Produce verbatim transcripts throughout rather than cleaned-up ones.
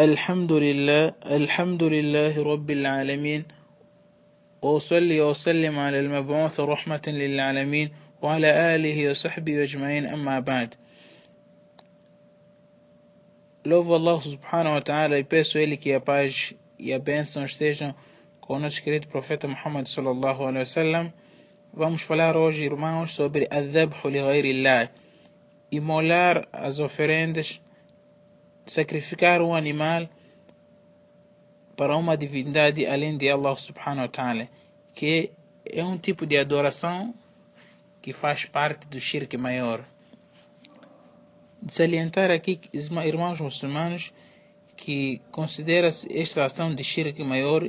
Alhamdulillah, Alhamdulillah Rabbil Alameen. وأصلي وسلم على المبعوث رحمة للعالمين وعلى آله وصحبه أجمعين أما بعد. Louvo Allah Subhanahu wa Taala e peço a Ele que a paz e a bênção estejam com o nosso querido profeta Muhammad sallallahu alaihi wasallam. Vamos falar hoje, irmãos, sobre Adab li gayri lalai, imolar as oferendas, sacrificar um animal para uma divindade além de Allah Subhanahu wa Taala, que é um tipo de adoração que faz parte do shirk maior. De salientar aqui, irmãos muçulmanos, que considera-se esta ação de shirk maior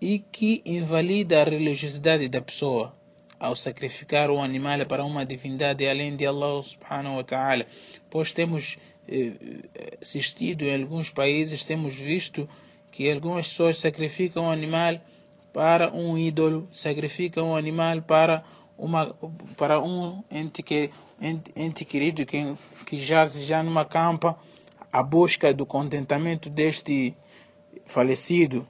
e que invalida a religiosidade da pessoa ao sacrificar um animal para uma divindade além de Allah Subhanahu wa Taala, pois temos eh, assistido em alguns países, temos visto que algumas pessoas sacrificam um animal para um ídolo, sacrificam um animal para, uma, para um ente, que, ente, ente querido que, que jaz já numa campa, à busca do contentamento deste falecido.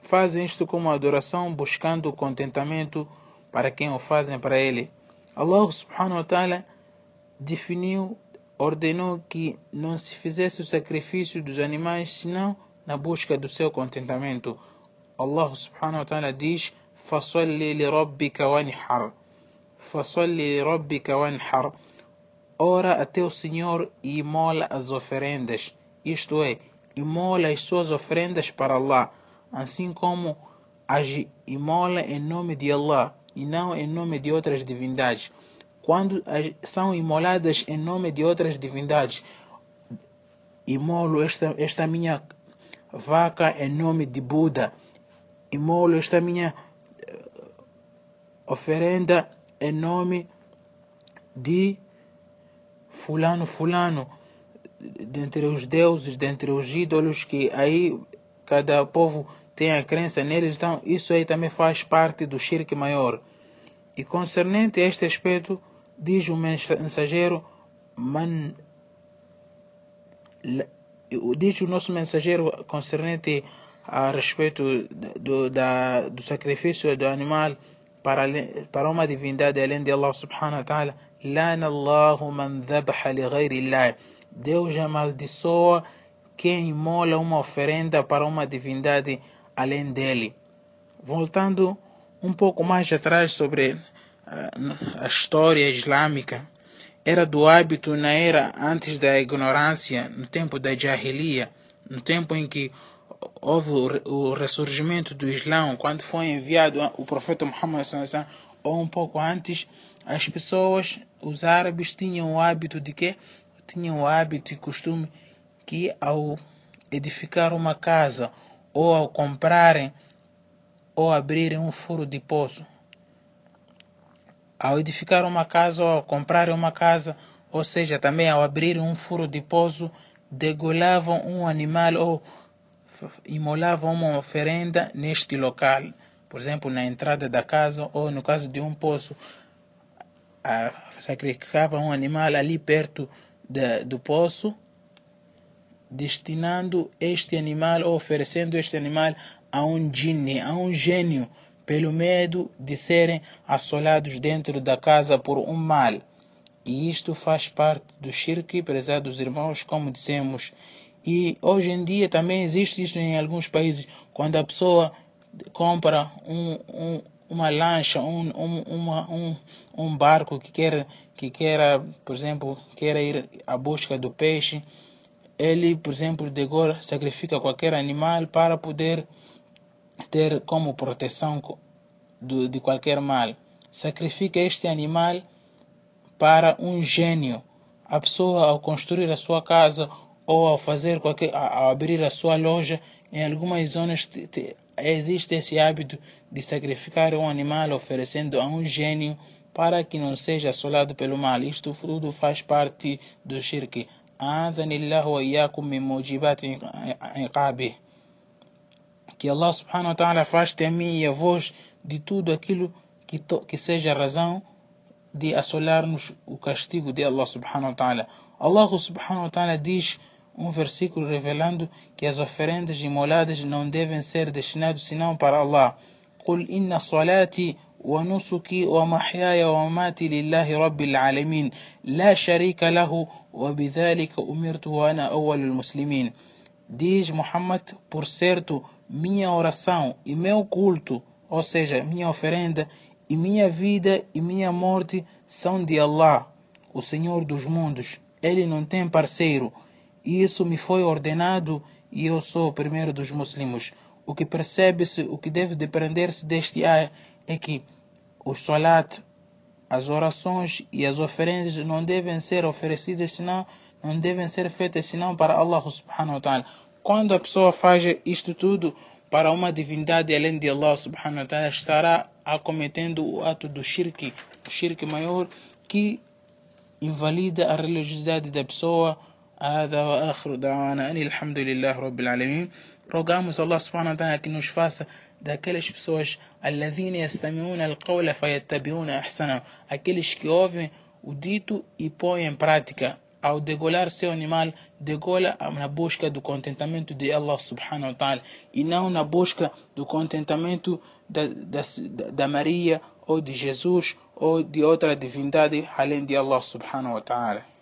Fazem isto como adoração, buscando o contentamento para quem o fazem para ele. Allah Subhanahu wa Taala definiu, ordenou que não se fizesse o sacrifício dos animais senão na busca do seu contentamento. Allah Subhanahu wa Taala diz: "Fasalli li rabbika wanhar." Fasalli li rabbika wanhar. Ora a teu Senhor e imola as oferendas. Isto é, imola as suas oferendas para Allah, assim como as imola em nome de Allah e não em nome de outras divindades. Quando são imoladas em nome de outras divindades, imolo esta, esta minha vaca em nome de Buda, imolo esta minha oferenda em nome de fulano, fulano, dentre os deuses, dentre os ídolos, que aí cada povo tem a crença neles. Então isso aí também faz parte do shirk maior. E concernente a este aspecto, diz o mensageiro, man, diz o nosso mensageiro concernente a respeito do, da, do sacrifício do animal para, para uma divindade além de Allah Subhanahu wa Taala: "Lana Allahu man dhabaha li ghayri Allah." Deus já amaldiçoa quem imola uma oferenda para uma divindade além dele. Voltando um pouco mais atrás sobre a história islâmica, era do hábito na era antes da ignorância, no tempo da Jahiliya, no tempo em que houve o ressurgimento do Islã, quando foi enviado o profeta Muhammad, ou um pouco antes, as pessoas, os árabes, tinham o hábito de quê? Tinham o hábito e costume que ao edificar uma casa, ou ao comprarem, ou abrirem um furo de poço, ao edificar uma casa, ou ao comprar uma casa, ou seja, também ao abrir um furo de poço, degolavam um animal ou imolavam uma oferenda neste local, por exemplo, na entrada da casa, ou no caso de um poço, sacrificavam um animal ali perto de, do poço, destinando este animal, ou oferecendo este animal a um jinni, a um gênio, pelo medo de serem assolados dentro da casa por um mal. E isto faz parte do shirk, prezados irmãos, como dissemos. E hoje em dia também existe isto em alguns países, quando a pessoa compra um, um, uma lancha, um, um, uma, um, um barco que quer, que quer, por exemplo, quer ir à busca do peixe, ele, por exemplo, degola, sacrifica qualquer animal para poder ter como proteção do, de qualquer mal. Sacrifica este animal para um gênio. A pessoa, ao construir a sua casa ou ao fazer qualquer, ao abrir a sua loja, em algumas zonas te, te, existe esse hábito de sacrificar um animal oferecendo a um gênio para que não seja assolado pelo mal. Isto tudo faz parte do shirk. A'adhanillahu wa iyyakum min mujibati iqabih. Que Allah Subhanahu wa Taala afaste a mim e a vós de tudo aquilo que, to, que seja razão de assolarmos o castigo de Allah Subhanahu wa Taala. Allah Subhanahu wa Taala diz um versículo revelando que as oferendas imoladas não devem ser destinadas senão para Allah. قُلْ إِنَّ صَلَاتِي وَنُسُكِي وَمَحْيَايَ وَمَمَاتِي لِلَّهِ رَبِّ الْعَالَمِينَ لَا شَرِيكَ لَهُ وَبِذَلِكَ أُمِرْتُ وَأَنَا أَوَّلُ الْمُسْلِمِينَ. Diz Muhammad: por certo, minha oração e meu culto, ou seja, minha oferenda, e minha vida e minha morte são de Allah, o Senhor dos mundos. Ele não tem parceiro. Isso me foi ordenado e eu sou o primeiro dos muslimos. O que percebe-se, o que deve depender-se deste ayah é que os salat, as orações e as oferendas não devem ser oferecidas senão, não devem ser feitas senão para Allah Subhanahu wa Taala. Quando a pessoa faz isto tudo para uma divindade além de Allah Subhanahu wa Taala, estará acometendo o ato do shirk, o shirk maior, que invalida a religiosidade da pessoa. هذا وآخر دعوانا أن الحمد لله رب العالمين. Rogamos Allah Subhanahu wa Taala que nos faça daquelas pessoas alladhina yastami'una al-qawla fayattabi'una ahsana, aqueles que ouvem o dito e põem em prática. Ao degolar seu animal, degola na busca do contentamento de Allah Subhanahu wa Taala e não na busca do contentamento da, da, da Maria ou de Jesus ou de outra divindade além de Allah Subhanahu wa Taala.